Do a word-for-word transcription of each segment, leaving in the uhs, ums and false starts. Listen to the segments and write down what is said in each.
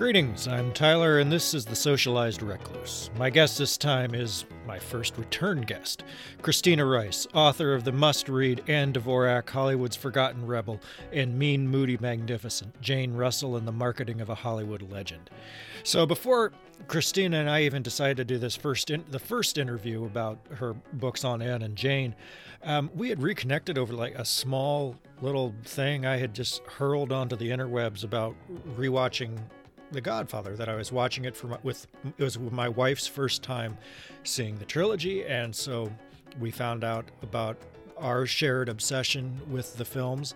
Greetings, I'm Tyler, and this is The Socialized Recluse. My guest this time is my first return guest, Christina Rice, author of the must-read Ann Dvorak, Hollywood's Forgotten Rebel, and Mean, Moody, Magnificent: Jane Russell and the Marketing of a Hollywood Legend. So before Christina and I even decided to do this first, in, the first interview about her books on Anne and Jane, um, we had reconnected over like a small little thing I had just hurled onto the interwebs about rewatching The Godfather. That I was watching it for my, with it was my wife's first time seeing the trilogy, and so we found out about our shared obsession with the films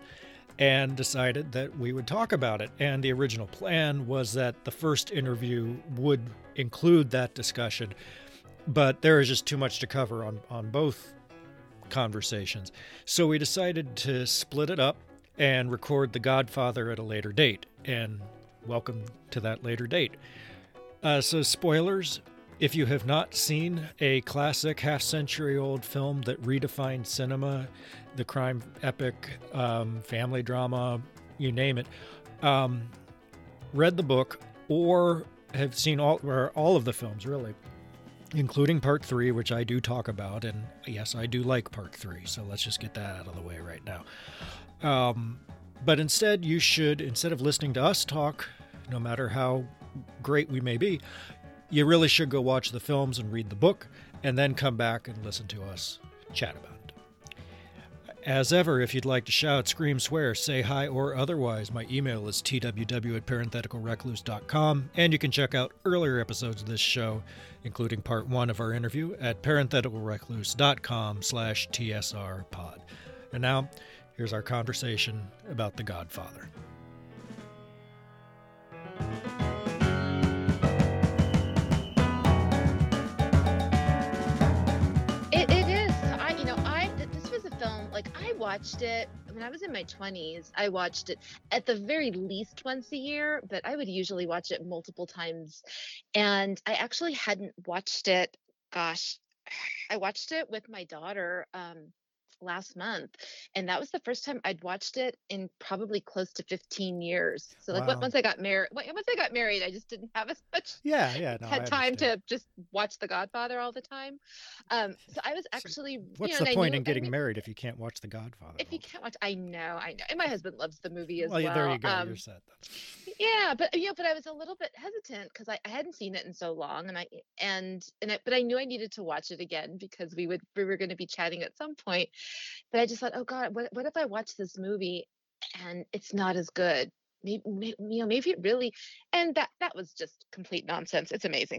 and decided that we would talk about it. And the original plan was that the first interview would include that discussion, but there is just too much to cover on, on both conversations. So we decided to split it up and record The Godfather at a later date. And welcome to that later date. Uh, so spoilers, if you have not seen a classic half-century-old film that redefined cinema, the crime epic, um, family drama, you name it, um, read the book, or have seen all or all of the films, really, including Part Three, which I do talk about, and yes, I do like Part Three. So let's just get that out of the way right now. Um, but instead, you should instead of listening to us talk, no matter how great we may be, you really should go watch the films and read the book, and then come back and listen to us chat about it. As ever, if you'd like to shout, scream, swear, say hi, or otherwise, my email is t w w at parenthetical recluse dot com, and you can check out earlier episodes of this show, including part one of our interview, at parenthetical recluse dot com slash T S R pod. And now, here's our conversation about The Godfather. Watched it when I was in my twenties. I watched it at the very least once a year, but I would usually watch it multiple times. And I actually hadn't watched it. Gosh, I watched it with my daughter um, last month, and that was the first time I'd watched it in probably close to fifteen years. So like wow. once I got married, once I got married, I just didn't have as much. Yeah, yeah, no, had time to just watch The Godfather all the time. Um, so I was actually. So what's you know, the point knew, in getting I mean, married if you can't watch The Godfather? If you can't watch, I know, I know. And my husband loves the movie as well. Well, there you go. Um, you're set. Yeah, but you know, but I was a little bit hesitant because I, I hadn't seen it in so long, and I and and I, but I knew I needed to watch it again because we would we were going to be chatting at some point. But I just thought, oh God, what what if I watch this movie and it's not as good? Maybe, maybe you know, maybe it really. And that that was just complete nonsense. It's amazing.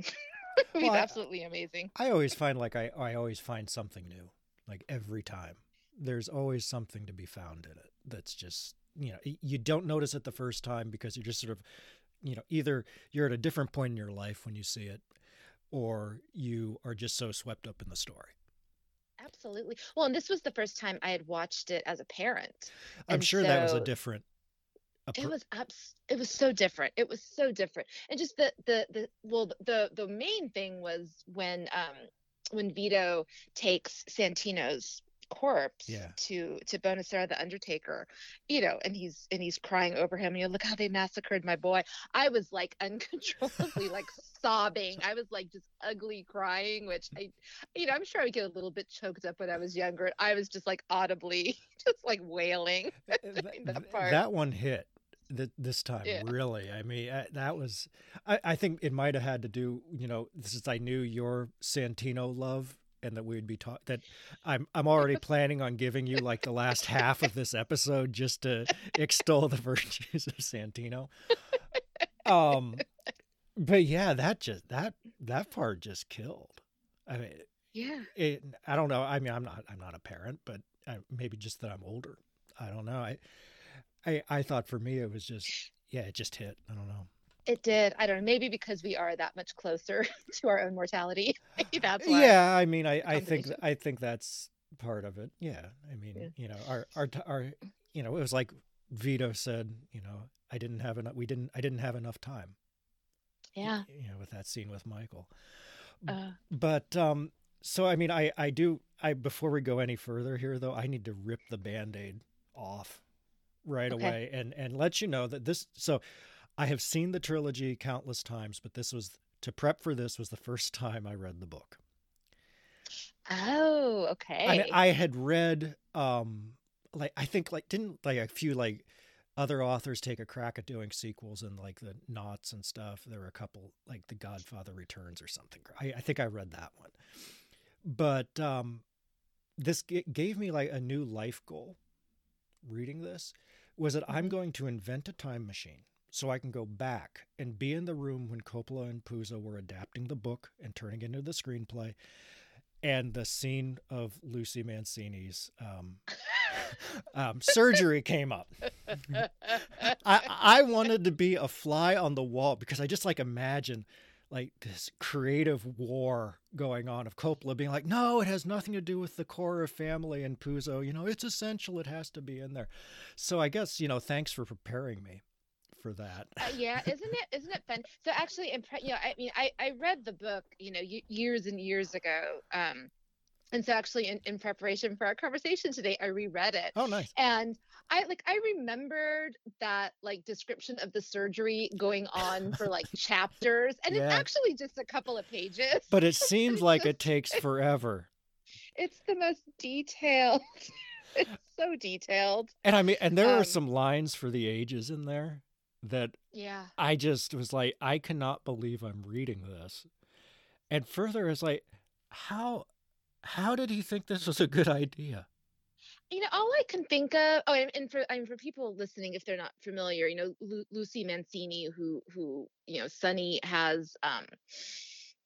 It's well, absolutely I, amazing. I always find like I I always find something new, like every time. There's always something to be found in it. That's just you know you don't notice it the first time because you're just sort of you know either you're at a different point in your life when you see it, or you are just so swept up in the story. Absolutely. Well, and this was the first time I had watched it as a parent. I'm and sure so that was a different. A per- it was abs- It was so different. It was so different. And just the the the well the the main thing was when um when Vito takes Santino's corpse yeah. to to Bonacera the Undertaker, you know, and he's and he's crying over him. You know, look how they massacred my boy. I was like uncontrollably like sobbing. I was like just ugly crying, which I, you know, I'm sure I would get a little bit choked up when I was younger. I was just like audibly, just like wailing. that, part. that one hit th- this time, yeah. really. I mean, I, that was. I, I think it might have had to do, you know, since I knew your Santino love. And that we'd be taught that I'm I'm already planning on giving you like the last half of this episode just to extol the virtues of Santino. Um, but yeah, that just that that part just killed. I mean, yeah. It, I don't know. I mean, I'm not I'm not a parent, but I, maybe just that I'm older. I don't know. I, I I thought for me it was just yeah, it just hit. I don't know. It did. I don't know. Maybe because we are that much closer to our own mortality. That's why. Yeah, I mean, I, I think I think that's part of it. Yeah, I mean, yeah. you know, our, our our you know, it was like Vito said, you know, I didn't have enough. We didn't. I didn't have enough time. Yeah. You know, with that scene with Michael. Uh, but um, so I mean, I I do. I before we go any further here, though, I need to rip the Band-Aid off right okay. away and and let you know that this so. I have seen the trilogy countless times, but this was, to prep for this, was the first time I read the book. Oh, okay. I mean, I had read, um, like, I think, like, didn't, like, a few, like, other authors take a crack at doing sequels and, like, the knots and stuff. There were a couple, like, The Godfather Returns or something. I, I think I read that one. But um, this g- gave me, like, a new life goal, reading this, was that I'm going to invent a time machine so I can go back and be in the room when Coppola and Puzo were adapting the book and turning it into the screenplay. And the scene of Lucy Mancini's um, um, surgery came up. I, I wanted to be a fly on the wall because I just like imagine like this creative war going on of Coppola being like, no, it has nothing to do with the core of family, and Puzo, you know, it's essential. It has to be in there. So I guess, you know, thanks for preparing me for that. uh, yeah isn't it isn't it fun? So actually, you know, I mean, I, I read the book, you know, years and years ago, um and so actually in, in preparation for our conversation today, I reread it. Oh, nice. And I like I remembered that like description of the surgery going on for like chapters, and yeah. It's actually just a couple of pages, but it seems like so, it takes forever. It's the most detailed. It's so detailed. And I mean, and there um, are some lines for the ages in there that yeah. I just was like, I cannot believe I'm reading this. And further, it's like, how how did he think this was a good idea? You know, all I can think of, oh, and, and for I mean, for people listening, if they're not familiar, you know, Lu- Lucy Mancini, who, who you know, Sonny has, um,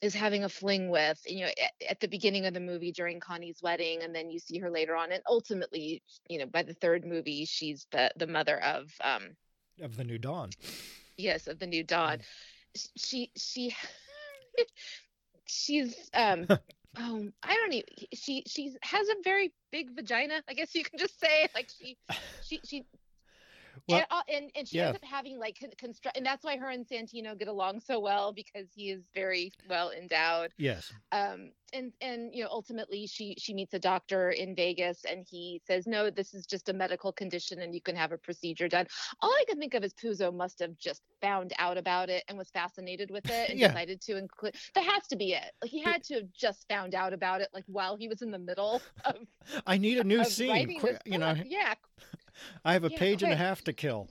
is having a fling with, you know, at, at the beginning of the movie during Connie's wedding, and then you see her later on, and ultimately, you know, by the third movie, she's the, the mother of... Um, Of the New Dawn. Yes, of the New Dawn. She, she, she's, um, oh, I don't even, she, she has a very big vagina, I guess you can just say. Like, she, she, she, well, and, and, and she yeah. ends up having, like, construct, and that's why her and Santino get along so well, because he is very well endowed. Yes. Um, and, and, you know, ultimately she, she meets a doctor in Vegas, and he says, no, this is just a medical condition and you can have a procedure done. All I can think of is Puzo must have just found out about it and was fascinated with it and yeah. decided to include, that has to be it. Like, he had to have just found out about it, like, while he was in the middle of, I need a new scene. Qu- you know, yeah. I have a yeah, page quick. and a half to kill.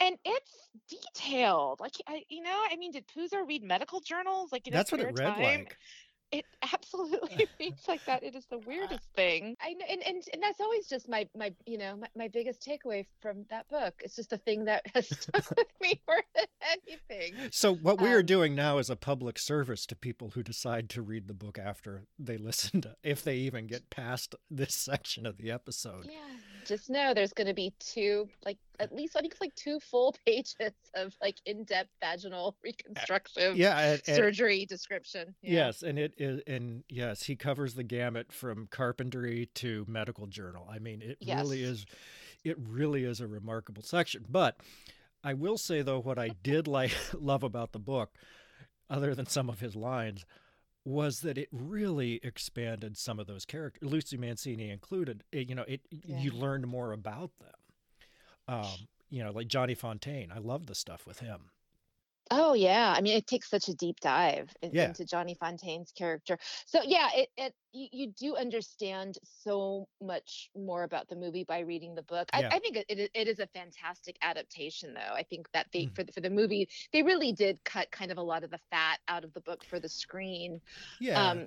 And it's detailed. Like, I, you know, I mean, did Puzo read medical journals? Like, in That's what it read time? like. It absolutely reads like that. It is the weirdest thing. I know, and, and, and that's always just my, my you know, my, my biggest takeaway from that book. It's just the thing that has stuck with me more than anything. So what we um, are doing now is a public service to people who decide to read the book after they listen to, if they even get past this section of the episode. Yeah, just know there's going to be two, like, at least I think it's like two full pages of like in-depth vaginal reconstructive yeah, and, and, surgery description. Yeah. Yes. And it is, and yes, he covers the gamut from carpentry to medical journal. I mean, it yes. really is, it really is a remarkable section. But I will say though, what I did like love about the book, other than some of his lines, was that it really expanded some of those characters, Lucy Mancini included. It, you know, it, yeah. you learned more about them. Um, you know, like Johnny Fontaine. I love the stuff with him. Oh, yeah. I mean, it takes such a deep dive in, yeah. into Johnny Fontaine's character. So, yeah, it, it you, you do understand so much more about the movie by reading the book. I, yeah. I think it, it it is a fantastic adaptation, though. I think that they mm. for, the, for the movie, they really did cut kind of a lot of the fat out of the book for the screen. Yeah. Um,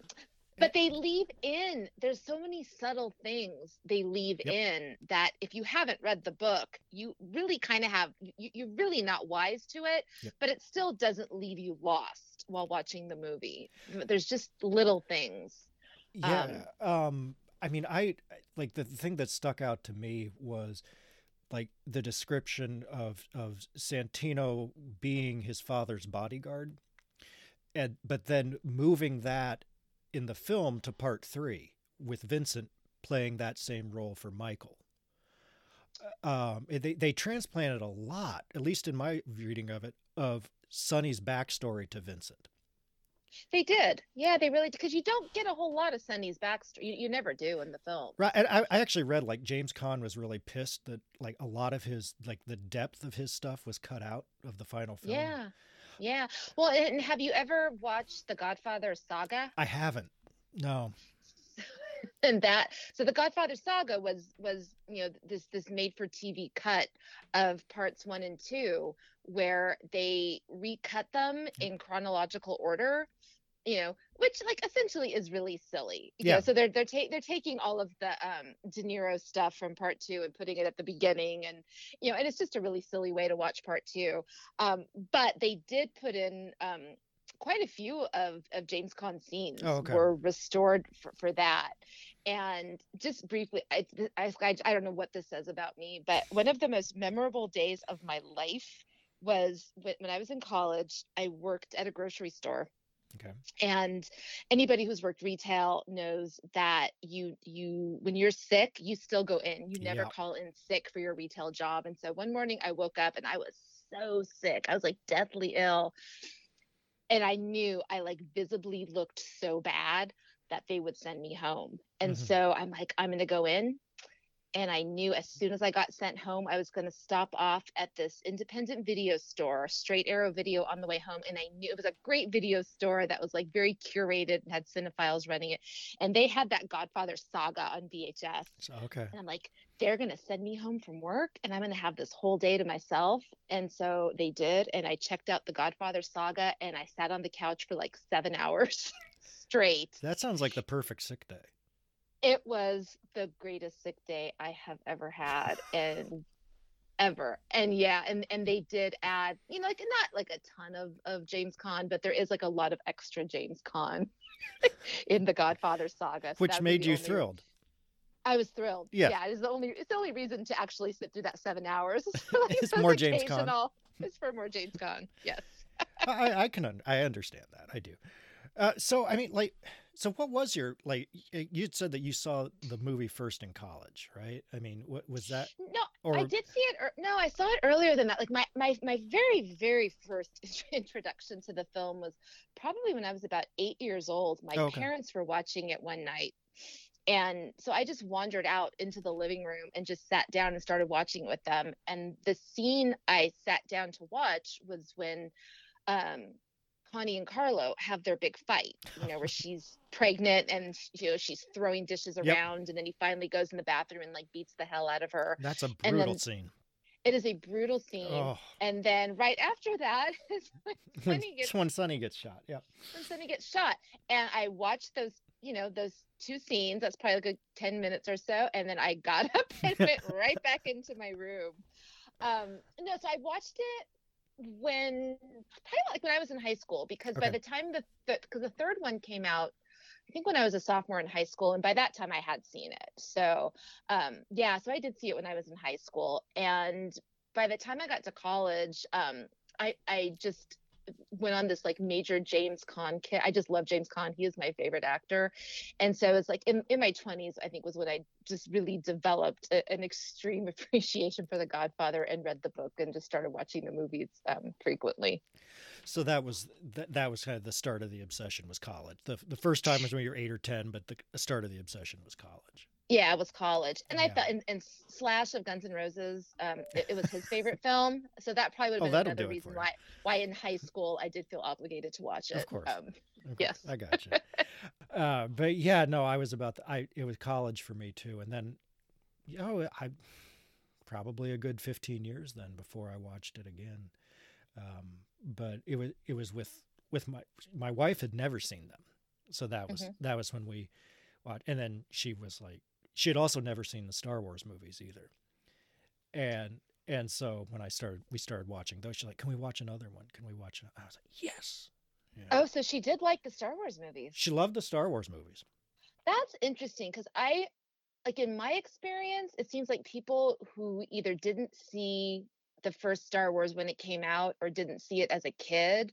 But they leave in, there's so many subtle things they leave yep. in that if you haven't read the book, you really kind of have, you, you're really not wise to it, yep. but it still doesn't leave you lost while watching the movie. There's just little things. Yeah. Um, um, I mean, I, like the thing that stuck out to me was like the description of, of Santino being his father's bodyguard, and but then moving that in the film to part three with Vincent playing that same role for Michael. Um, they, they transplanted a lot, at least in my reading of it, of Sonny's backstory to Vincent. They did. Yeah, they really did. Because you don't get a whole lot of Sonny's backstory. You, you never do in the film. Right. And I, I actually read, like, James Caan was really pissed that, like, a lot of his, like, the depth of his stuff was cut out of the final film. Yeah. Yeah. Well, and have you ever watched The Godfather Saga? I haven't. No. And that, so the Godfather Saga was, was, you know, this, this made for T V cut of parts one and two, where they recut them in chronological order, you know, which, like, essentially is really silly. You yeah. know, so they're, they're ta- they're taking all of the um, De Niro stuff from part two and putting it at the beginning. And, you know, and it's just a really silly way to watch part two. Um, but they did put in, um, quite a few of, of James Caan scenes oh, okay. were restored for, for that. And just briefly, I, I, I don't know what this says about me, but one of the most memorable days of my life was when, when I was in college. I worked at a grocery store. Okay. And anybody who's worked retail knows that you, you, when you're sick, you still go in. You never yeah. call in sick for your retail job. And so one morning I woke up and I was so sick. I was, like, deathly ill. And I knew I, like, visibly looked so bad that they would send me home. And mm-hmm. so I'm like, I'm going to go in. And I knew as soon as I got sent home, I was going to stop off at this independent video store, Straight Arrow Video, on the way home. And I knew it was a great video store that was, like, very curated and had cinephiles running it. And they had that Godfather Saga on V H S. So, okay. And I'm like, they're going to send me home from work and I'm going to have this whole day to myself. And so they did. And I checked out the Godfather Saga and I sat on the couch for, like, seven hours straight. That sounds like the perfect sick day. It was the greatest sick day I have ever had and ever. And yeah, and, and they did add, you know, like, not like a ton of, of James Caan, but there is, like, a lot of extra James Caan in the Godfather Saga. So Which made you only... thrilled. I was thrilled. Yeah. Yeah. It's the only, it's the only reason to actually sit through that seven hours. Like, it's more James Caan. It's for more James Caan. Yes. I, I can, un- I understand that. I do. Uh, so, I mean, like, so what was your, like, you said that you saw the movie first in college, right? I mean, what was that? No, or... I did see it. Er- no, I saw it earlier than that. Like, my, my, my very, very first introduction to the film was probably when I was about eight years old. My okay. parents were watching it one night. And so I just wandered out into the living room and just sat down and started watching with them. And the scene I sat down to watch was when, um, Connie and Carlo have their big fight, you know, where she's pregnant and, you know, she's throwing dishes around yep. and then he finally goes in the bathroom and, like, beats the hell out of her. That's a brutal scene. It is a brutal scene. Oh. And then right after that is when Sonny gets, when Sonny gets shot. Yeah. When Sonny gets shot. And I watched those, you know, those two scenes. That's probably like a ten minutes or so. And then I got up and went right back into my room. Um, no, so I watched it when probably like when I was in high school, because okay. by the time the because th- the third one came out, I think when I was a sophomore in high school, and by that time I had seen it. So um yeah, so I did see it when I was in high school, and by the time I got to college, um I I just went on this like major James Caan kid. I just love James Caan. He is my favorite actor. And so it's like in, in my twenties, I think was when I just really developed a, an extreme appreciation for The Godfather and read the book and just started watching the movies um, frequently. So that was, that, that was kind of the start of the obsession was college. The the first time was when you were eight or ten, but the start of the obsession was college. Yeah, it was college. And yeah. I thought, and, and Slash of Guns N' Roses, um, it, it was his favorite film. So that probably would have been oh, another reason why, why in high school I did feel obligated to watch it. Of course. Um, of course. Yes. I got you. uh, but yeah, no, I was about, the, I it was college for me too. And then, you know, I probably a good fifteen years then before I watched it again. Um, but it was, it was with, with my, my wife had never seen them. So that was, mm-hmm. that was when we watched. And then she was like, she had also never seen the Star Wars movies either. And and so when I started, we started watching those, she's like, can we watch another one? Can we watch another? I was like, yes. Yeah. Oh, so she did like the Star Wars movies. She loved the Star Wars movies. That's interesting because I, like in my experience, it seems like people who either didn't see the first Star Wars when it came out or didn't see it as a kid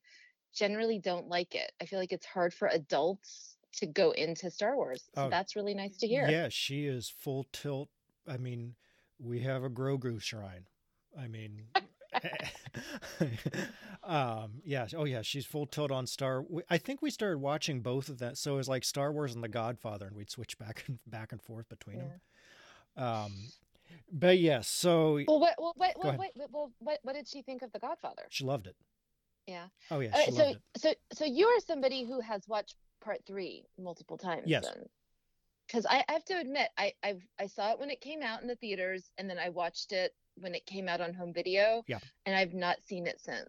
generally don't like it. I feel like it's hard for adults to go into Star Wars. So oh, that's really nice to hear. Yeah, she is full tilt. I mean, we have a Grogu shrine. I mean, um, yeah. Oh, yeah. She's full tilt on Star. I think we started watching both of that. So it was like Star Wars and The Godfather, and we'd switch back and back and forth between yeah. them. Um, but yes. Yeah, so. Well, what, well, wait, well, wait, well, what, what did she think of The Godfather? She loved it. Yeah. Oh, yeah. She right, loved so, it. so, so you are somebody who has watched Part Three multiple times. Yes. Then. Because I, I have to admit, I, I I saw it when it came out in the theaters, and then I watched it when it came out on home video, yeah. and I've not seen it since.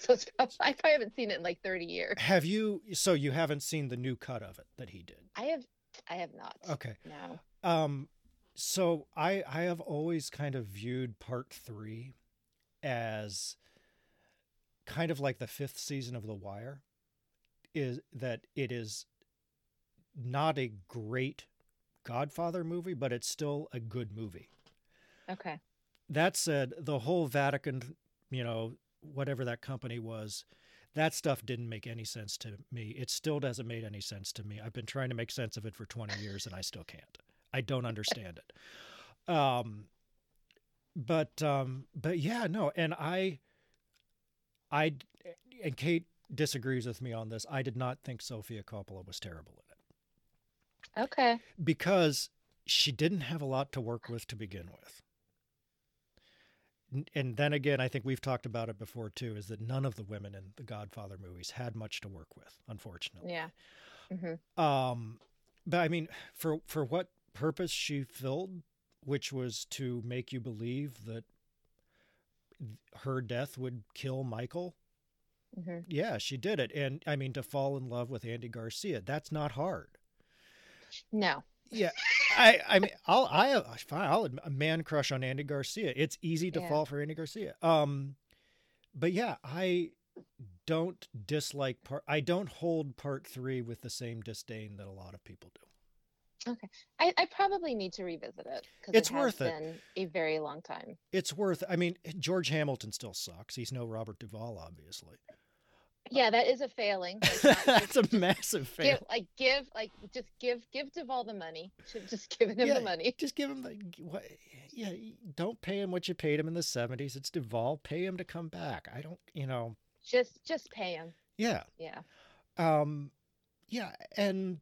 So it's probably, I probably haven't seen it in like thirty years. Have you? So you haven't seen the new cut of it that he did? I have. I have not. Okay. No. Um. So I I have always kind of viewed Part Three as kind of like the fifth season of The Wire, is that it is not a great Godfather movie, but it's still a good movie. Okay. That said, the whole Vatican, you know, whatever that company was, that stuff didn't make any sense to me. It still doesn't make any sense to me. I've been trying to make sense of it for twenty years and I still can't. I don't understand it. Um, but, um, but yeah, no. And I, I, and Kate disagrees with me on this. I did not think Sofia Coppola was terrible in it. Okay. Because she didn't have a lot to work with to begin with. And then again, I think we've talked about it before too, is that none of the women in the Godfather movies had much to work with, unfortunately. Yeah. Mm-hmm. Um, but I mean, for, for what purpose she filled, which was to make you believe that her death would kill Michael. Mm-hmm. Yeah, she did it. And I mean, to fall in love with Andy Garcia, that's not hard. No. Yeah. I, I mean, I'll, I, fine, I'll admit, a man crush on Andy Garcia. It's easy to yeah. fall for Andy Garcia. Um, but yeah, I don't dislike part, I don't hold Part Three with the same disdain that a lot of people do. Okay. I, I probably need to revisit it. Cause it's it has worth it. Been a very long time. It's worth, I mean, George Hamilton still sucks. He's no Robert Duvall, obviously. Yeah, that is a failing. Like, not, that's just, a massive failing. Give, like give, like just give, give Duvall the money. Just give him yeah, the money. Just give him the. What, yeah, don't pay him what you paid him in the seventies. It's Duvall. Pay him to come back. I don't, you know. Just, just pay him. Yeah. Yeah. Um, yeah, and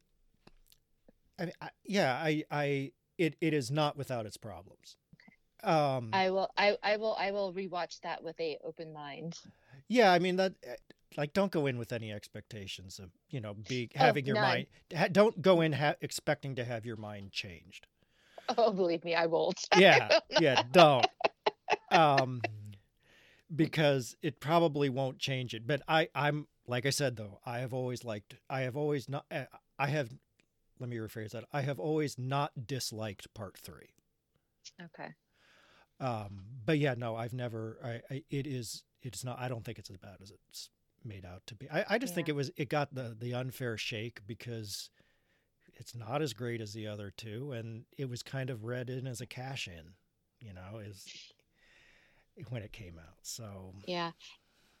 I mean, I, yeah, I, I, it, it is not without its problems. Okay. Um, I will, I, I will, I will rewatch that with a open mind. Yeah, I mean that. Like, don't go in with any expectations of, you know, be having oh, your none. mind. Ha, don't go in ha, expecting to have your mind changed. Oh, believe me, I won't. Yeah, I will yeah, don't. Um, because it probably won't change it. But I, I'm like I said though, I have always liked. I have always not. I have. Let me rephrase that. I have always not disliked Part Three. Okay. Um, but yeah, no, I've never. I, I it is. It's not. I don't think it's as bad as it's made out to be. I, I just yeah. think it was, it got the, the unfair shake because it's not as great as the other two. And it was kind of read in as a cash in, you know, is when it came out. So, yeah,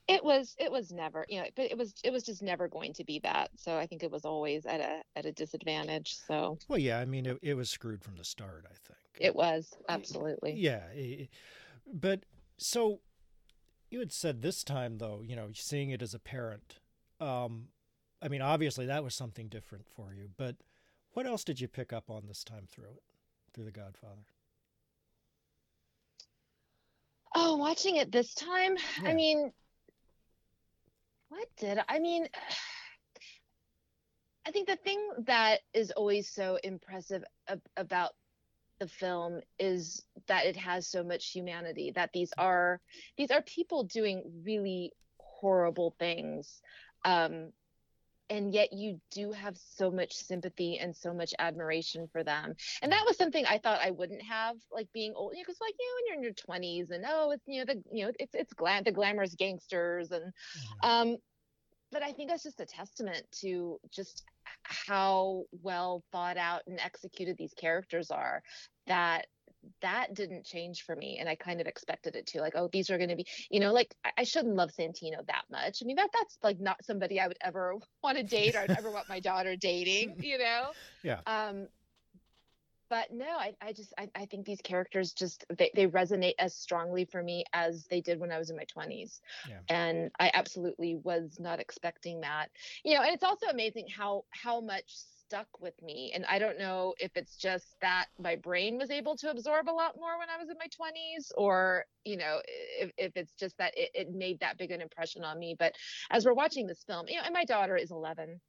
it was, it was never, you know, but it was, it was just never going to be that. So I think it was always at a, at a disadvantage. So, well, yeah, I mean, it, it was screwed from the start, I think. It was absolutely. Yeah. It, but so, you had said this time, though, you know, seeing it as a parent. Um, I mean, obviously that was something different for you, but what else did you pick up on this time through it, through The Godfather? Oh, watching it this time? Yeah. I mean, what did I, I mean, I think the thing that is always so impressive ab- about the film is that it has so much humanity, that these are these are people doing really horrible things, um, and yet you do have so much sympathy and so much admiration for them. And that was something I thought I wouldn't have, like being old, because you know, like you know, when you're in your twenties and oh, it's you know the you know it's it's glam the glamorous gangsters and um, but I think that's just a testament to just how well thought out and executed these characters are, that that didn't change for me. And I kind of expected it to, like, oh, these are going to be, you know, like I shouldn't love Santino that much. I mean, that that's like not somebody I would ever want to date or I'd ever want my daughter dating, you know? Yeah. Um, But no, I, I just I, I think these characters just they, they resonate as strongly for me as they did when I was in my twenties. Yeah. And I absolutely was not expecting that. You know, and it's also amazing how how much stuck with me. And I don't know if it's just that my brain was able to absorb a lot more when I was in my twenties, or, you know, if, if it's just that it, it made that big an impression on me. But as we're watching this film, you know, and my daughter is eleven.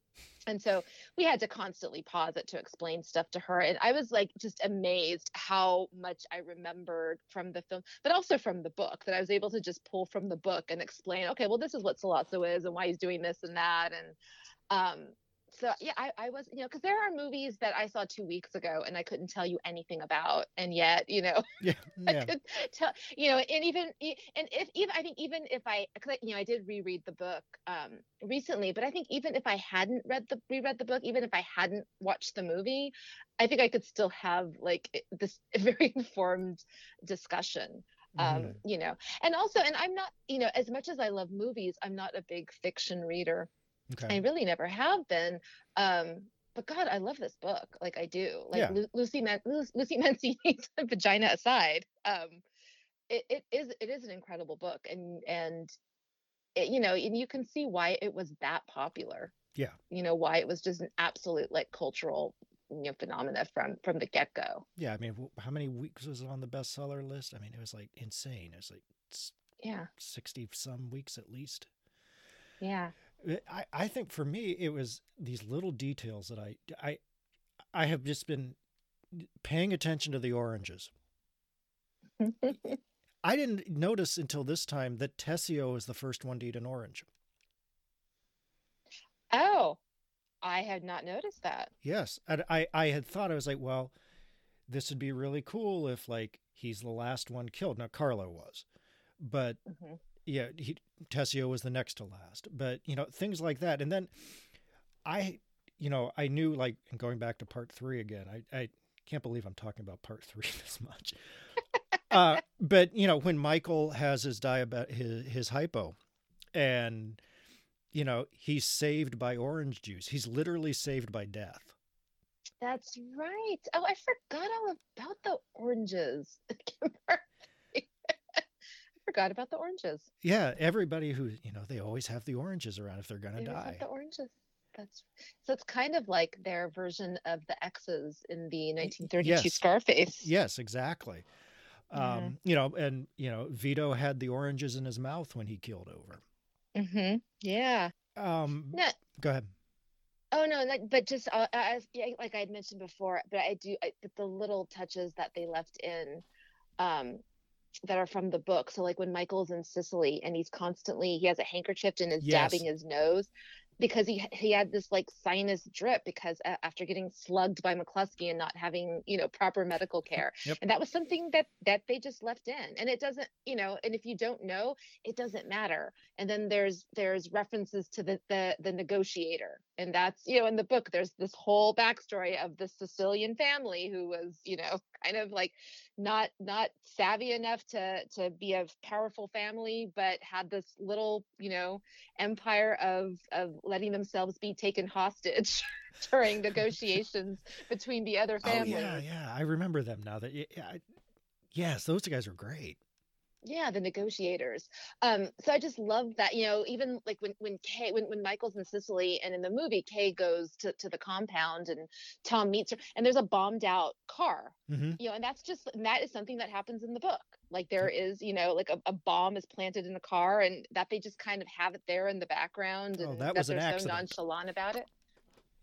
And so we had to constantly pause it to explain stuff to her. And I was like, just amazed how much I remembered from the film, but also from the book, that I was able to just pull from the book and explain, okay, well, this is what Sollozzo is and why he's doing this and that. And, um, so yeah, I, I was, you know, cause there are movies that I saw two weeks ago and I couldn't tell you anything about. And yet, you know, yeah, yeah. I could tell, you know, and even, and if even, I think even if I, cause I, you know, I did reread the book um, recently, but I think even if I hadn't read the, reread the book, even if I hadn't watched the movie, I think I could still have like this very informed discussion. Mm-hmm. Um, you know, and also, and I'm not, you know, as much as I love movies, I'm not a big fiction reader. Okay. I really never have been, um, but God, I love this book. Like I do. Like yeah. Lu- Lucy, Man- Lu- Lucy Mancini's vagina aside, um, it, it is it is an incredible book, and and it, you know, and you can see why it was that popular. Yeah, you know why it was just an absolute like cultural, you know, phenomena from from the get go. Yeah, I mean, how many weeks was it on the bestseller list? I mean, it was like insane. It was like yeah, sixty some weeks at least. Yeah. I, I think for me, it was these little details that I, I, I have just been paying attention to the oranges. I didn't notice until this time that Tessio is the first one to eat an orange. Oh, I had not noticed that. Yes. And I, I had thought, I was like, well, this would be really cool if like, he's the last one killed. Now Carlo was, but mm-hmm. Yeah, he, Tessio was the next to last, but you know, things like that. And then I, you know, I knew like, and going back to part three again, I, I can't believe I'm talking about part three this much. uh, but you know, when Michael has his diabetes, his, his hypo, and you know, he's saved by orange juice. He's literally saved by death. That's right. Oh, I forgot all about the oranges. Forgot about the oranges. Yeah, everybody who, you know, they always have the oranges around if they're gonna they die. Have the oranges. That's so it's kind of like their version of the X's in the nineteen thirty-two yes. Scarface. Yes, exactly. Mm-hmm. Um, you know, and you know, Vito had the oranges in his mouth when he keeled over. Mm-hmm. Yeah. Um. No. Go ahead. Oh no, that, but just uh, as, yeah, like I had mentioned before, but I do I, but the little touches that they left in. Um, that are from the book. So like when Michael's in Sicily and he's constantly, he has a handkerchief and is yes. dabbing his nose because he he had this like sinus drip because uh, after getting slugged by McCluskey and not having, you know, proper medical care. Yep. And that was something that, that they just left in, and it doesn't, you know, and if you don't know, it doesn't matter. And then there's, there's references to the, the, the negotiator, and that's, you know, in the book, there's this whole backstory of the Sicilian family who was, you know, kind of like not, not savvy enough to, to be a powerful family, but had this little, you know, empire of, of letting themselves be taken hostage during negotiations between the other families. Oh, yeah, yeah. I remember them now. That yeah, I, yes, those two guys are great. Yeah, the negotiators. Um, so I just love that, you know, even like when when Kay, when, when Michael's in Sicily, and in the movie, Kay goes to, to the compound and Tom meets her, and there's a bombed out car, mm-hmm. you know, and that's just, and that is something that happens in the book. Like there is, you know, like a, a bomb is planted in the car, and that they just kind of have it there in the background, and oh, that, that was they're an so accident. Nonchalant about it.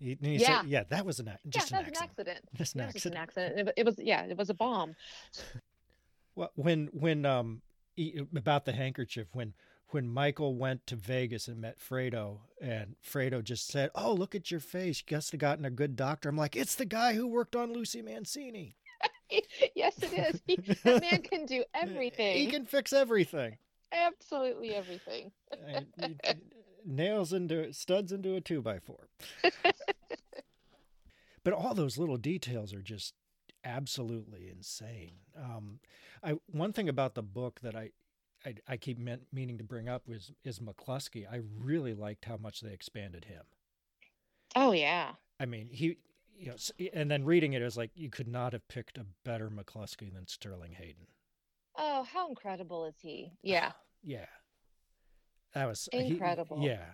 You, you yeah. Say, yeah, that was an, just yeah, an that was accident. An accident. Just an accident. Just an accident. It, it was, yeah, it was a bomb. Well, when, when, um, about the handkerchief, when when Michael went to Vegas and met Fredo, and Fredo just said, "Oh, look at your face. You must have gotten a good doctor." I'm like, it's the guy who worked on Lucy Mancini. Yes, it is. He, that man can do everything. He can fix everything. Absolutely everything. Nails into studs into a two by four. But all those little details are just absolutely insane. Um, I one thing about the book that I I, I keep meant, meaning to bring up is is McCluskey. I really liked how much they expanded him. Oh yeah. I mean, he you know, and then reading it, it was like, you could not have picked a better McCluskey than Sterling Hayden. Oh, how incredible is he? Yeah. Yeah. That was incredible. He, yeah.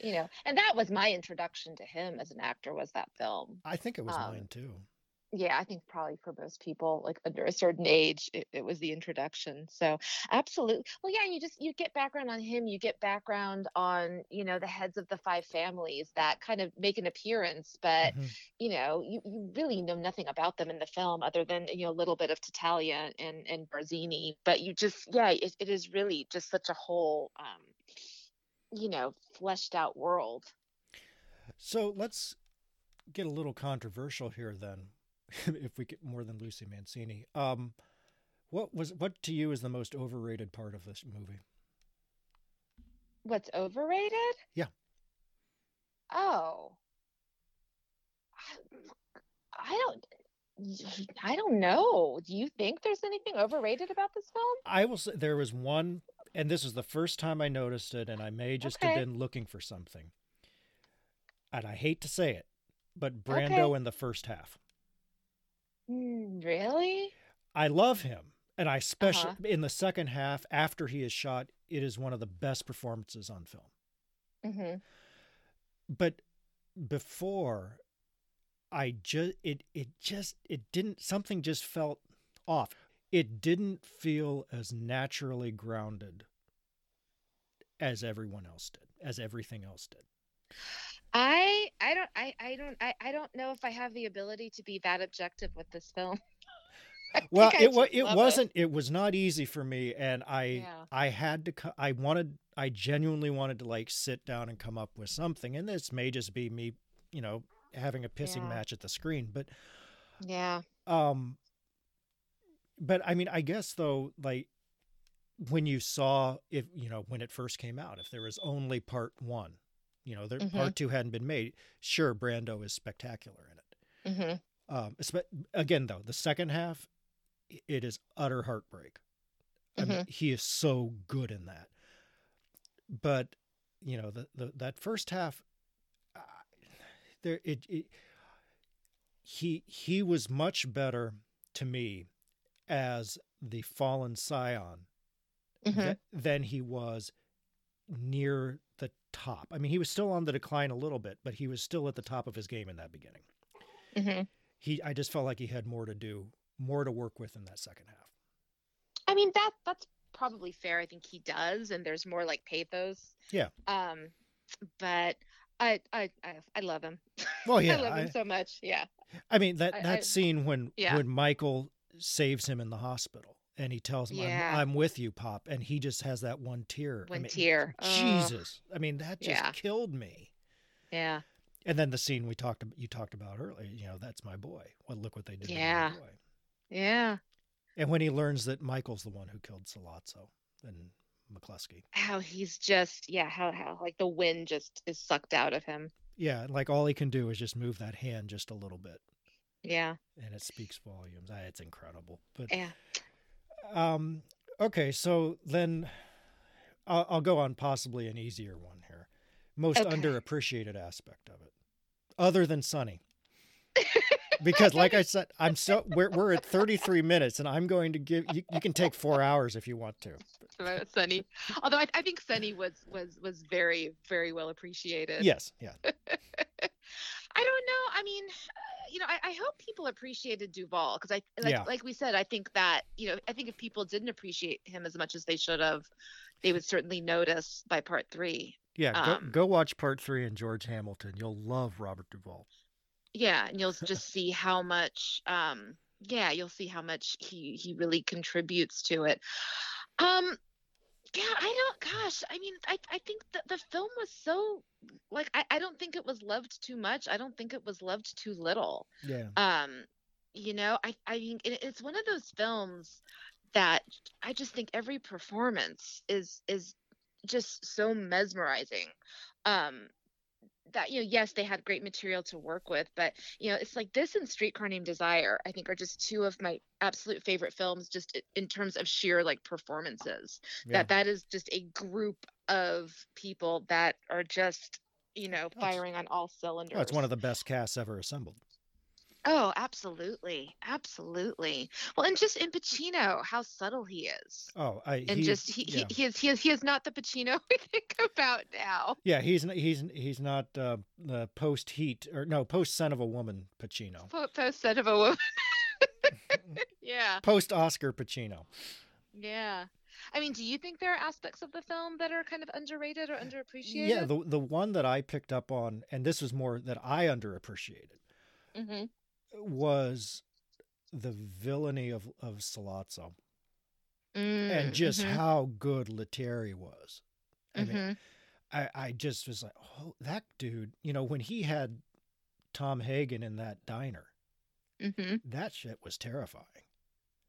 You know, and that was my introduction to him as an actor, was that film. I think it was um, mine too. Yeah, I think probably for most people, like under a certain age, it, it was the introduction. So absolutely. Well, yeah, you just, you get background on him. You get background on, you know, the heads of the five families that kind of make an appearance. But, mm-hmm. you know, you, you really know nothing about them in the film other than, you know, a little bit of Titalia and, and Barzini. But you just, yeah, it, it is really just such a whole, um, you know, fleshed out world. So let's get a little controversial here then. If we get more than Lucy Mancini, um, what was, what to you is the most overrated part of this movie? What's overrated? Yeah. Oh, I don't, I don't know. Do you think there's anything overrated about this film? I will say there was one, and this is the first time I noticed it, and I may just okay. have been looking for something. And I hate to say it, but Brando okay. in the first half. Really? I love him. And I especially uh-huh. in the second half after he is shot, it is one of the best performances on film. Mm-hmm. But before I just, it, it just, it didn't, something just felt off. It didn't feel as naturally grounded as everyone else did, as everything else did. I I don't I, I don't I, I don't know if I have the ability to be that objective with this film. Well, it was it wasn't it. it was not easy for me, and I yeah. I had to I wanted I genuinely wanted to like sit down and come up with something, and this may just be me, you know, having a pissing yeah. match at the screen, but yeah. Um but I mean, I guess though, like when you saw if you know when it first came out, if there was only part one, you know, their mm-hmm. part two hadn't been made. Sure, Brando is spectacular in it. Mm-hmm. Um, again, though, the second half, it is utter heartbreak. Mm-hmm. I mean, he is so good in that. But you know, the, the that first half, uh, there it, it he he was much better to me as the fallen scion mm-hmm. th- than he was near the top. I mean, he was still on the decline a little bit, but he was still at the top of his game in that beginning. Mm-hmm. He, I just felt like he had more to do, more to work with in that second half. I mean, that that's probably fair. I think he does, and there's more like pathos. Yeah. Um, but I I I, I love him. Well, yeah, I love I, him so much. Yeah. I mean that that I, scene when yeah. when Michael saves him in the hospital. And he tells him, yeah. I'm, I'm with you, Pop. And he just has that one tear. One I mean, tear. Jesus. Oh. I mean, that just yeah. killed me. Yeah. And then the scene we talked about, you talked about earlier, you know, that's my boy. Well, look what they did yeah. to my boy. Yeah. And when he learns that Michael's the one who killed Sollozzo and McCluskey. How he's just, yeah, how, how, like the wind just is sucked out of him. Yeah. Like all he can do is just move that hand just a little bit. Yeah. And it speaks volumes. It's incredible. But yeah. Um, okay, so then I'll, I'll go on possibly an easier one here. Most okay. underappreciated aspect of it, other than Sonny. Because like I said, I'm so we're we're at thirty-three minutes, and I'm going to give you, you can take four hours if you want to. Sonny, although I, I think Sonny was was was very very well appreciated. Yes, yeah. I don't know. I mean. You know, I, I hope people appreciated Duvall because I, like, yeah. like we said, I think that, you know, I think if people didn't appreciate him as much as they should have, they would certainly notice by part three. Yeah, um, go, go watch part three and George Hamilton. You'll love Robert Duvall. Yeah, and you'll just see how much, um, yeah, you'll see how much he, he really contributes to it. Um, yeah, I don't, gosh, I mean, I, I think that the film was so, like, I, I don't think it was loved too much. I don't think it was loved too little. Yeah. Um, you know, I, I mean, it, it's one of those films that I just think every performance is, is just so mesmerizing. Um, that, you know, yes, they had great material to work with, but, you know, it's like this and Streetcar Named Desire, I think, are just two of my absolute favorite films just in terms of sheer, like, performances. Yeah. That that is just a group of people that are just you know, firing on all cylinders. Oh, it's one of the best casts ever assembled. Oh, absolutely. Absolutely. Well, and just in Pacino, how subtle he is. Oh, I, and he, just, he, yeah. he, he is, he is, he is not the Pacino we think about now. Yeah. He's, he's, he's not, uh, the post Heat or no post Son of a Woman Pacino. Post Son of a Woman. Yeah. Post Oscar Pacino. Yeah. I mean, do you think there are aspects of the film that are kind of underrated or underappreciated? Yeah. The, the one that I picked up on, and this was more that I underappreciated, mm-hmm, was the villainy of, of Sollozzo, mm, and just mm-hmm. how good Lettieri was. I mm-hmm. mean, I, I just was like, oh, that dude, you know, when he had Tom Hagen in that diner, mm-hmm. that shit was terrifying.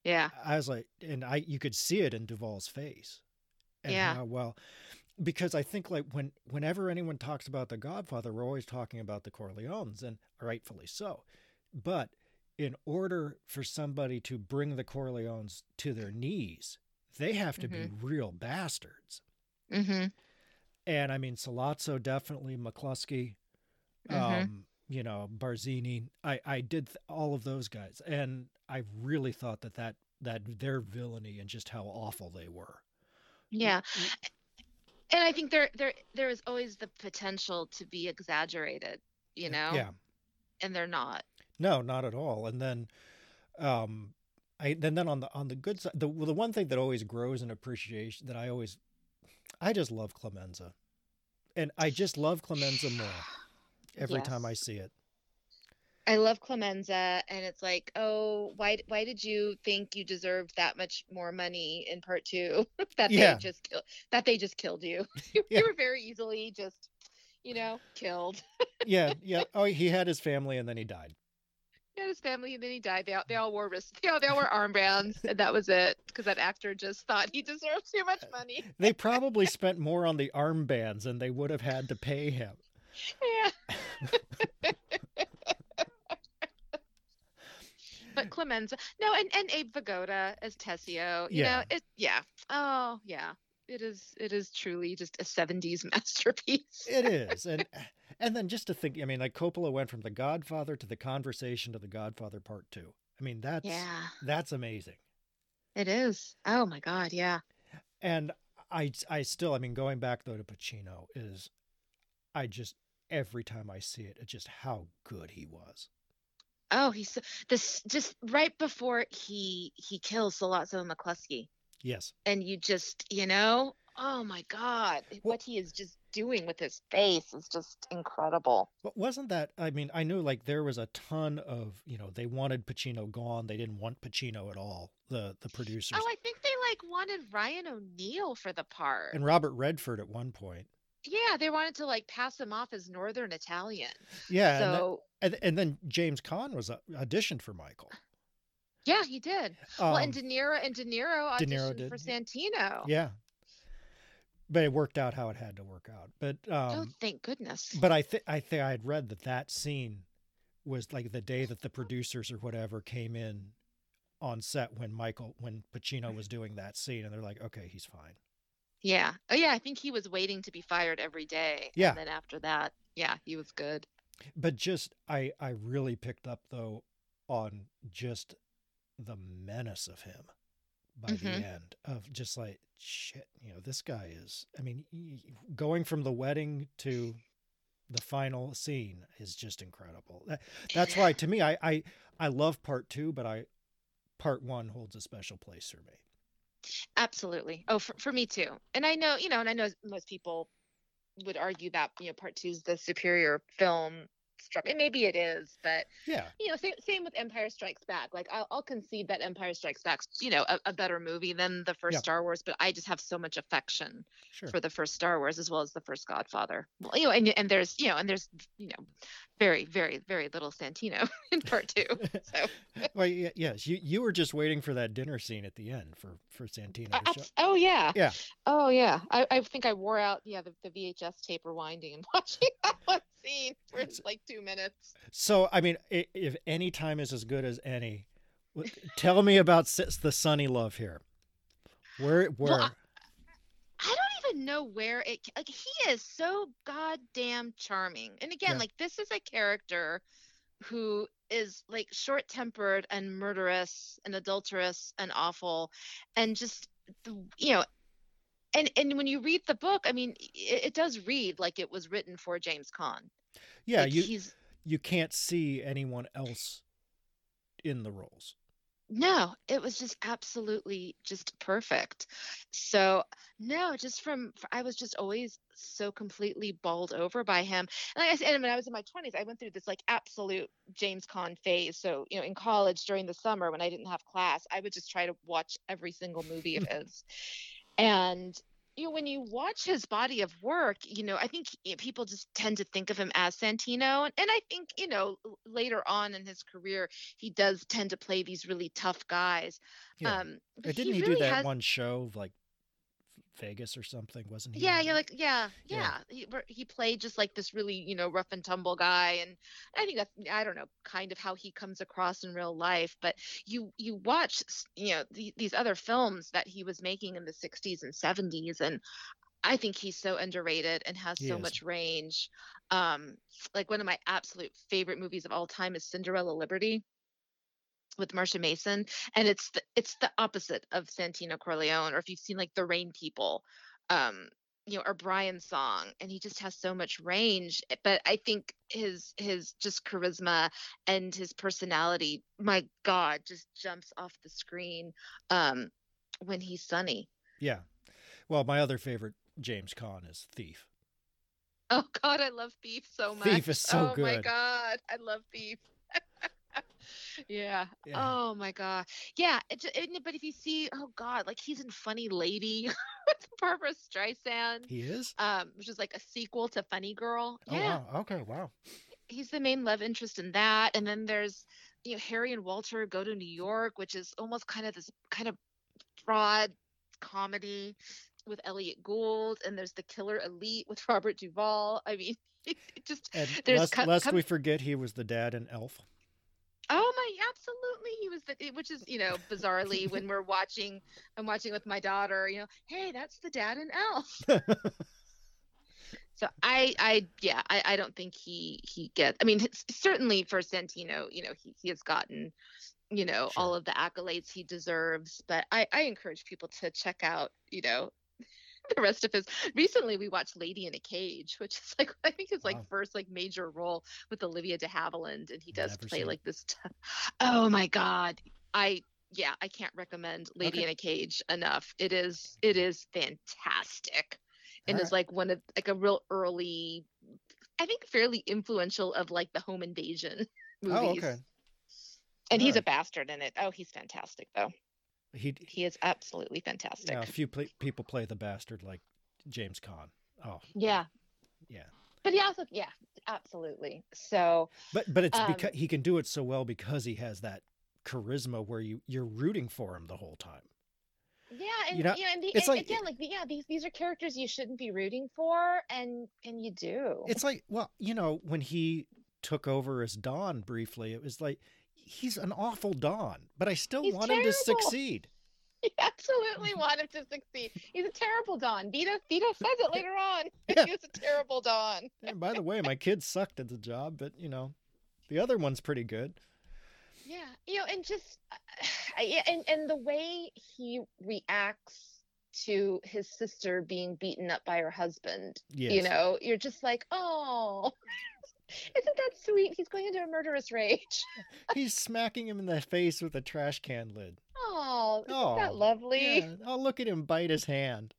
Yeah. I was like, and I, you could see it in Duvall's face. And yeah. How, well, because I think like when, whenever anyone talks about The Godfather, we're always talking about the Corleones, and rightfully so. But in order for somebody to bring the Corleones to their knees, they have to mm-hmm. be real bastards. Mm-hmm. And I mean, Sollozzo, definitely, McCluskey, mm-hmm. um, you know, Barzini. I, I did th- all of those guys. And I really thought that, that that their villainy and just how awful they were. Yeah. And I think there there there is always the potential to be exaggerated, you know? Yeah. And they're not. No, not at all. And then, um, I then then on the on the good side, the the one thing that always grows in appreciation that I always, I just love Clemenza, and I just love Clemenza more every yes. time I see it. I love Clemenza, and it's like, oh, why why did you think you deserved that much more money in part two? that yeah. they just kill, that they just killed you. you yeah. were very easily just, you know, killed. yeah, yeah. Oh, he had his family, and then he died. He had his family, and then he died. They all, they all wore wrist, they all, they all wore armbands, and that was it. Because that actor just thought he deserved too much money. They probably spent more on the armbands than they would have had to pay him. Yeah. But Clemenza, no, and, and Abe Vigoda as Tessio. You yeah. know, it, yeah. Oh, yeah. It is. It is truly just a seventies masterpiece. It is, and and then just to think, I mean, like Coppola went from The Godfather to The Conversation to The Godfather Part Two. I mean, that's yeah. that's amazing. It is. Oh my God, yeah. And I, I still, I mean, going back though to Pacino, is, I just every time I see it, it's just how good he was. Oh, he's so, this just right before he he kills Sollozzo and McCluskey. Yes. And you just, you know, oh my God, what well, he is just doing with his face is just incredible. But wasn't that, I mean, I knew like there was a ton of, you know, they wanted Pacino gone. They didn't want Pacino at all, the the producers. Oh, I think they like wanted Ryan O'Neal for the part. And Robert Redford at one point. Yeah, they wanted to like pass him off as Northern Italian. Yeah. So And, that, and, and then James Caan was auditioned for Michael. Yeah, he did. Um, well, and De Niro and De Niro auditioned De Niro did. for Santino. Yeah, but it worked out how it had to work out. But um, oh, thank goodness. But I think I think I had read that that scene was like the day that the producers or whatever came in on set when Michael when Pacino was doing that scene, and they're like, okay, he's fine. Yeah. Oh yeah, I think he was waiting to be fired every day. Yeah. And then after that, yeah, he was good. But just I I really picked up though on just the menace of him by mm-hmm. the end of just like shit, you know, this guy is, I mean, going from the wedding to the final scene is just incredible. That, that's why to me, I, I, I love part two, but I, part one holds a special place for me. Absolutely. Oh, for, for me too. And I know, you know, and I know most people would argue that, you know, part two is the superior film. And maybe it is, but yeah, you know, same, same with Empire Strikes Back. Like I'll, I'll concede that Empire Strikes Back's, you know, a, a better movie than the first yeah. Star Wars, but I just have so much affection sure. for the first Star Wars as well as the first Godfather. Well, you know, and and there's you know, and there's you know, very very very little Santino in part two. So well, yeah, yes, you you were just waiting for that dinner scene at the end for for Santino. To I, show. Oh yeah, yeah, oh yeah. I, I think I wore out yeah the, the V H S tape rewinding and watching that one scene for like two minutes. So I mean, if any time is as good as any, tell me about the Sunny Love here. Where where? Well, I, I don't of nowhere, it like he is so goddamn charming. And again, yeah. like this is a character who is like short-tempered and murderous and adulterous and awful, and just you know. And and when you read the book, I mean, it, it does read like it was written for James Caan. Yeah, like you he's, you can't see anyone else in the roles. No, it was just absolutely just perfect. So no, just from I was just always so completely bowled over by him. And I said, and when I was in my twenties, I went through this like absolute James Caan phase. So you know, in college during the summer when I didn't have class, I would just try to watch every single movie of his. And, you know, when you watch his body of work, you know, I think people just tend to think of him as Santino. And, and I think, you know, later on in his career, he does tend to play these really tough guys. Yeah. Um, but didn't he, he really do that has... one show, like Vegas or something, wasn't he? Yeah, yeah, like, yeah, yeah. yeah. He, he played just like this really, you know, rough and tumble guy. And I think that's, I don't know, kind of how he comes across in real life. But you you watch, you know, the, these other films that he was making in the sixties and seventies. And I think he's so underrated and has he so is. much range. Um, like one of my absolute favorite movies of all time is Cinderella Liberty with Marcia Mason, and it's the, it's the opposite of Santino Corleone, or if you've seen like The Rain People, um, you know, or Brian's Song, and he just has so much range. But I think his his just charisma and his personality, my God, just jumps off the screen um, when he's sunny. Yeah. Well, my other favorite James Caan is Thief. Oh God, I love Thief so much. Thief is so oh, good. Oh my God, I love Thief. Yeah. yeah. Oh my God. Yeah. It, it, but if you see, oh God, like he's in Funny Lady with Barbara Streisand. He is. Um, which is like a sequel to Funny Girl. Oh yeah. Wow. Okay. Wow. He's the main love interest in that, and then there's you know Harry and Walter Go to New York, which is almost kind of this kind of broad comedy with Elliot Gould, and there's The Killer Elite with Robert Duvall. I mean, it, it just and there's lest, com- lest we forget he was the dad in Elf. Oh my, absolutely. He was the, which is, you know, bizarrely when we're watching, I'm watching with my daughter, you know, hey, that's the dad in Elf. So I, I, yeah, I, I don't think he, he gets, I mean, certainly for Santino, you know, he, he has gotten, you know, sure. all of the accolades he deserves, but I, I encourage people to check out, you know, the rest of his. Recently we watched Lady in a Cage, which is like I think his like wow. first like major role with Olivia de Havilland, and he does Never play like this t- oh my God, I yeah I can't recommend Lady okay. in a Cage enough. It is it is fantastic, and right. is like one of like a real early, I think fairly influential of like the home invasion movies. Oh, okay. And All he's right. a bastard in it. Oh, he's fantastic though. He he is absolutely fantastic. Yeah, you know, a few pl- people play the bastard like James Caan. Oh. Yeah. Yeah. But he also yeah, absolutely. So. But but it's um, because he can do it so well because he has that charisma where you you're rooting for him the whole time. Yeah, and you know, yeah, and, the, and like, again, like the, yeah, these these are characters you shouldn't be rooting for, and and you do. It's like well, you know, when he took over as Don briefly, it was like. He's an awful Don, but I still he's want terrible. him to succeed. You absolutely want him to succeed. He's a terrible Don. Vito, Vito says it later on. Yeah. He's a terrible Don. And by the way, my kid sucked at the job, but, you know, the other one's pretty good. Yeah. You know, and just, uh, and, and the way he reacts to his sister being beaten up by her husband, yes. you know, you're just like, oh. Isn't that sweet? He's going into a murderous rage. He's smacking him in the face with a trash can lid. Oh, isn't oh, that lovely? Yeah. Oh, look at him bite his hand.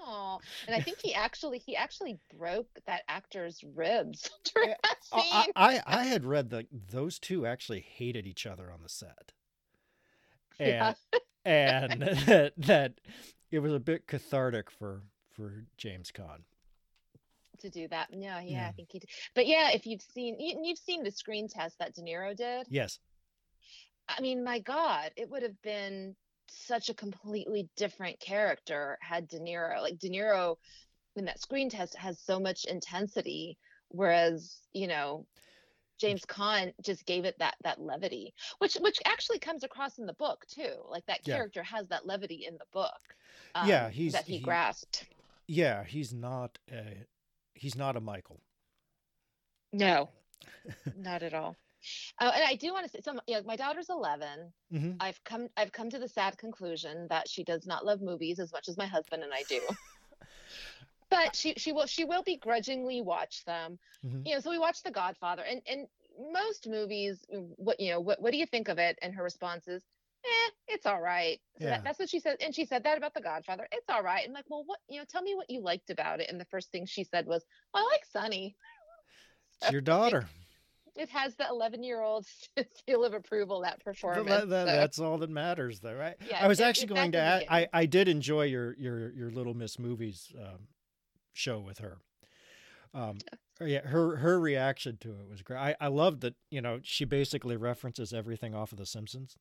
Oh, and I think he actually he actually broke that actor's ribs during that scene. I, I, I had read that those two actually hated each other on the set, and yeah. and that, that it was a bit cathartic for for James Caan. To do that. No, yeah, yeah, I think he did. But yeah, if you've seen you, you've seen the screen test that De Niro did. Yes. I mean, my God, it would have been such a completely different character had De Niro. Like De Niro in that screen test has so much intensity, whereas, you know, James Caan just gave it that that levity, which which actually comes across in the book too. Like that character yeah. has that levity in the book. Um, yeah, he's that he, he grasped. Yeah, he's not a, he's not a Michael. No, not at all. Oh, and I do want to say, so yeah, my daughter's eleven. Mm-hmm. I've come, I've come to the sad conclusion that she does not love movies as much as my husband and I do. But she, she will, she will begrudgingly watch them. Mm-hmm. You know, so we watched The Godfather, and, and most movies, what, you know, what, what do you think of it? And her response is, eh, it's all right. So yeah. that, that's what she said. And she said that about The Godfather. It's all right. And like, well, what, you know, tell me what you liked about it. And the first thing she said was, well, I like Sonny. It's your daughter. It has the eleven-year-old seal of approval, that performance. That, that, so. That's all that matters, though, right? Yeah, I was it, actually going to add, I, I did enjoy your, your, your Little Miss Movies um, show with her. Um, yeah, her, her reaction to it was great. I, I loved that, you know, she basically references everything off of The Simpsons.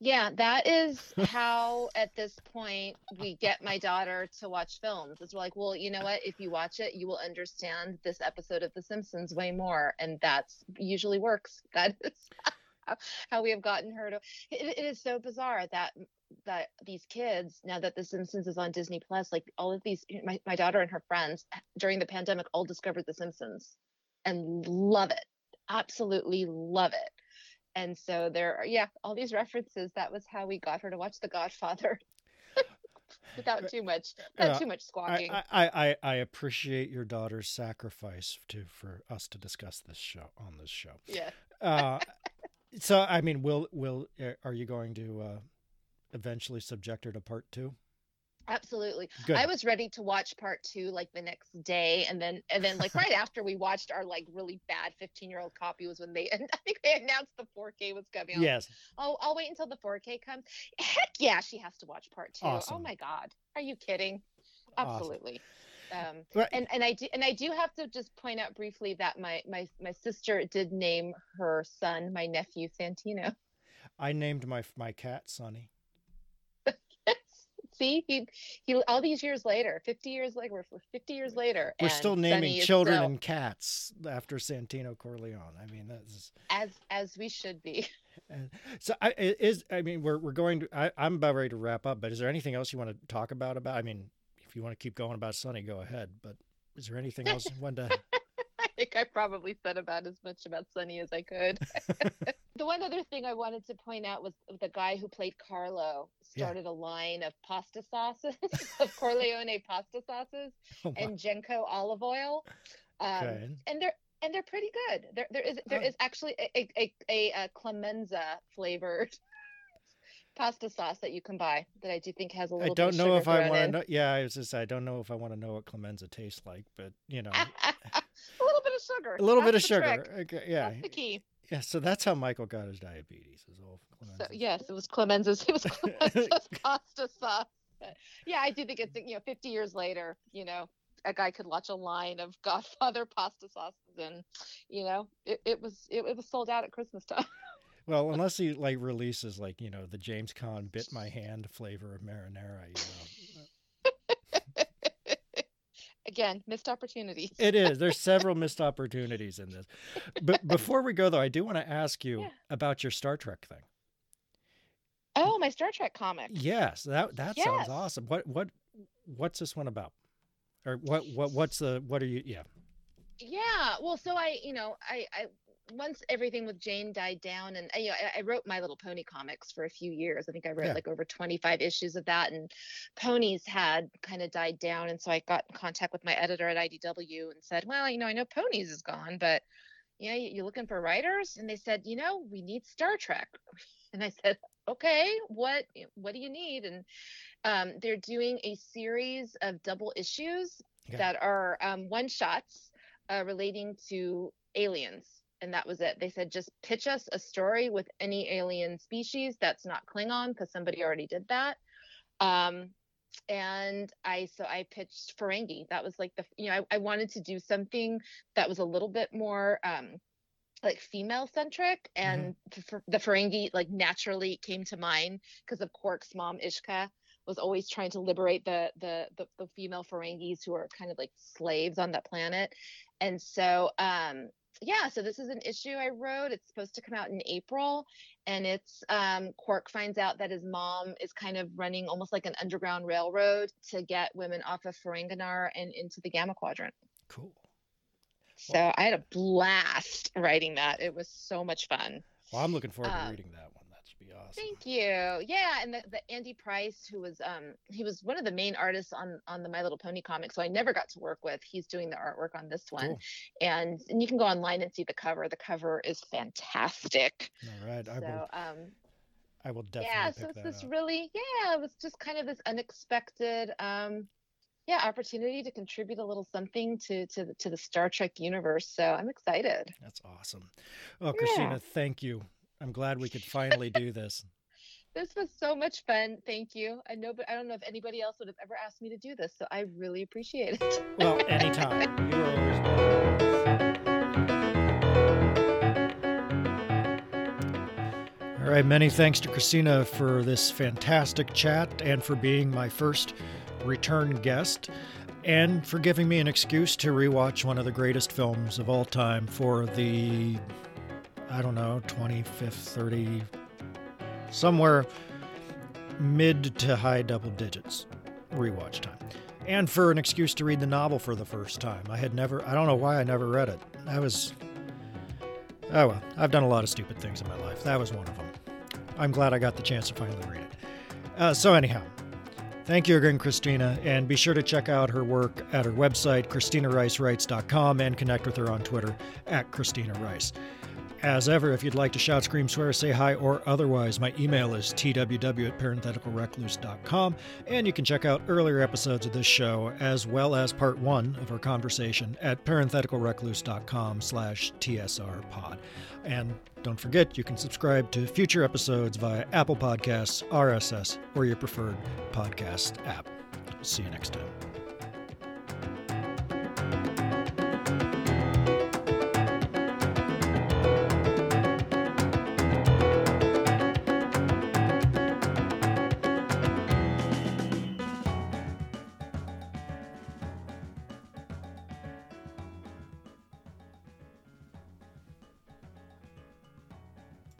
Yeah, that is how, at this point, we get my daughter to watch films. It's like, well, you know what? If you watch it, you will understand this episode of The Simpsons way more. And that's usually works. That is how, how we have gotten her to. It, it is so bizarre that that these kids, now that The Simpsons is on Disney Plus, like all of these, my, my daughter and her friends during the pandemic all discovered The Simpsons and love it. Absolutely love it. And so there are, yeah, all these references. That was how we got her to watch The Godfather without too much, without uh, too much squawking. I, I, I, I appreciate your daughter's sacrifice to, for us to discuss this show on this show. Yeah. uh, so, I mean, will, will, are you going to uh, eventually subject her to part two? Absolutely. Good. I was ready to watch part two like the next day, and then and then like right after we watched our like really bad fifteen year old copy was when they and I think they announced the four K was coming out. Yes. Oh, I'll wait until the four K comes. Heck yeah, she has to watch part two. Awesome. Oh my God, are you kidding? Absolutely. Awesome. Um, right. And and I do and I do have to just point out briefly that my my my sister did name her son, my nephew Santino. I named my my cat Sonny. See, he, he, all these years later, fifty years later, we're fifty years later. We're and still naming children still... and cats after Santino Corleone. I mean, that's as, as we should be. And so I, is, I mean, we're, we're going to, I, I'm about ready to wrap up, but is there anything else you want to talk about, about, I mean, if you want to keep going about Sonny, go ahead, but is there anything else you want to? I think I probably said about as much about Sonny as I could. The one other thing I wanted to point out was the guy who played Carlo started yeah. a line of pasta sauces, of Corleone pasta sauces, oh and Genco olive oil. Um, okay. And they're and they're pretty good. There there is there oh. is actually a a, a, a Clemenza flavored pasta sauce that you can buy that I do think has a little. I don't bit of know if I want to. Know, yeah, I was just I don't know if I want to know what Clemenza tastes like, but you know, a little bit of sugar. A little that's bit of sugar. Trick. Okay, yeah, that's the key. Yeah, so that's how Michael got his diabetes. Is all so, yes, it was Clemenza's. It was Clemenza's pasta sauce. But yeah, I do think it's you know, fifty years later. You know, a guy could watch a line of Godfather pasta sauces, and you know, it, it was it, it was sold out at Christmas time. Well, unless he like releases like you know the James Caan bit my hand flavor of marinara, you know. Again, missed opportunities. It is. There's several missed opportunities in this. But before we go, though, I do want to ask you yeah. about your Star Trek thing. Oh, my Star Trek comic. Yes, that that yes. sounds awesome. What what what's this one about? Or what what what's the what are you? Yeah. Yeah. Well, so I you know I I once everything with Jane died down, and you know I, I wrote My Little Pony comics for a few years. I think I wrote yeah. like over twenty-five issues of that, and ponies had kind of died down, and so I got in contact with my editor at I D W and said, well, you know, I know ponies is gone, but yeah, you know, you're looking for writers, and they said, you know, we need Star Trek, and I said, okay, what what do you need? And um, they're doing a series of double issues yeah. that are um, one shots uh, relating to aliens. And that was it. They said, just pitch us a story with any alien species that's not Klingon, because somebody already did that. Um, and I, so I pitched Ferengi. That was like the, you know, I, I wanted to do something that was a little bit more um, like female centric. And mm-hmm. the, the Ferengi like naturally came to mind because of Quark's mom, Ishka, was always trying to liberate the, the, the, the female Ferengis who are kind of like slaves on that planet. And so, um, yeah, so this is an issue I wrote. It's supposed to come out in April, and it's um, Quark finds out that his mom is kind of running almost like an underground railroad to get women off of Ferenginar and into the Gamma Quadrant. Cool. So wow. I had a blast writing that. It was so much fun. Well, I'm looking forward um, to reading that one. That should be awesome. Thank you. Yeah, and the, the Andy Price, who was um, he was one of the main artists on on the My Little Pony comic, so I never got to work with. He's doing the artwork on this one, cool. and and you can go online and see the cover. The cover is fantastic. All right, so, I will. Um, I will definitely. Yeah, pick so it's that this up. Really, yeah, it was just kind of this unexpected. Um, Yeah, opportunity to contribute a little something to to the, to the Star Trek universe. So I'm excited. That's awesome. Oh, Christina, yeah. Thank you. I'm glad we could finally do this. This was so much fun. Thank you. I know, but I don't know if anybody else would have ever asked me to do this. So I really appreciate it. Well, anytime. You're always welcome. All right. Many thanks to Christina for this fantastic chat and for being my first return guest, and for giving me an excuse to rewatch one of the greatest films of all time for the, I don't know, twenty-fifth, thirty, somewhere mid to high double digits rewatch time, and for an excuse to read the novel for the first time. I had never, I don't know why I never read it. I was, oh well, I've done a lot of stupid things in my life. That was one of them. I'm glad I got the chance to finally read it. Uh, so anyhow, thank you again, Christina, and be sure to check out her work at her website, christina rice writes dot com, and connect with her on Twitter, at Christina Rice. As ever, if you'd like to shout, scream, swear, say hi, or otherwise, my email is t w w at parenthetical recluse dot com, and you can check out earlier episodes of this show, as well as part one of our conversation at parenthetical recluse dot com slash T S R pod. And don't forget, you can subscribe to future episodes via Apple Podcasts, R S S, or your preferred podcast app. See you next time.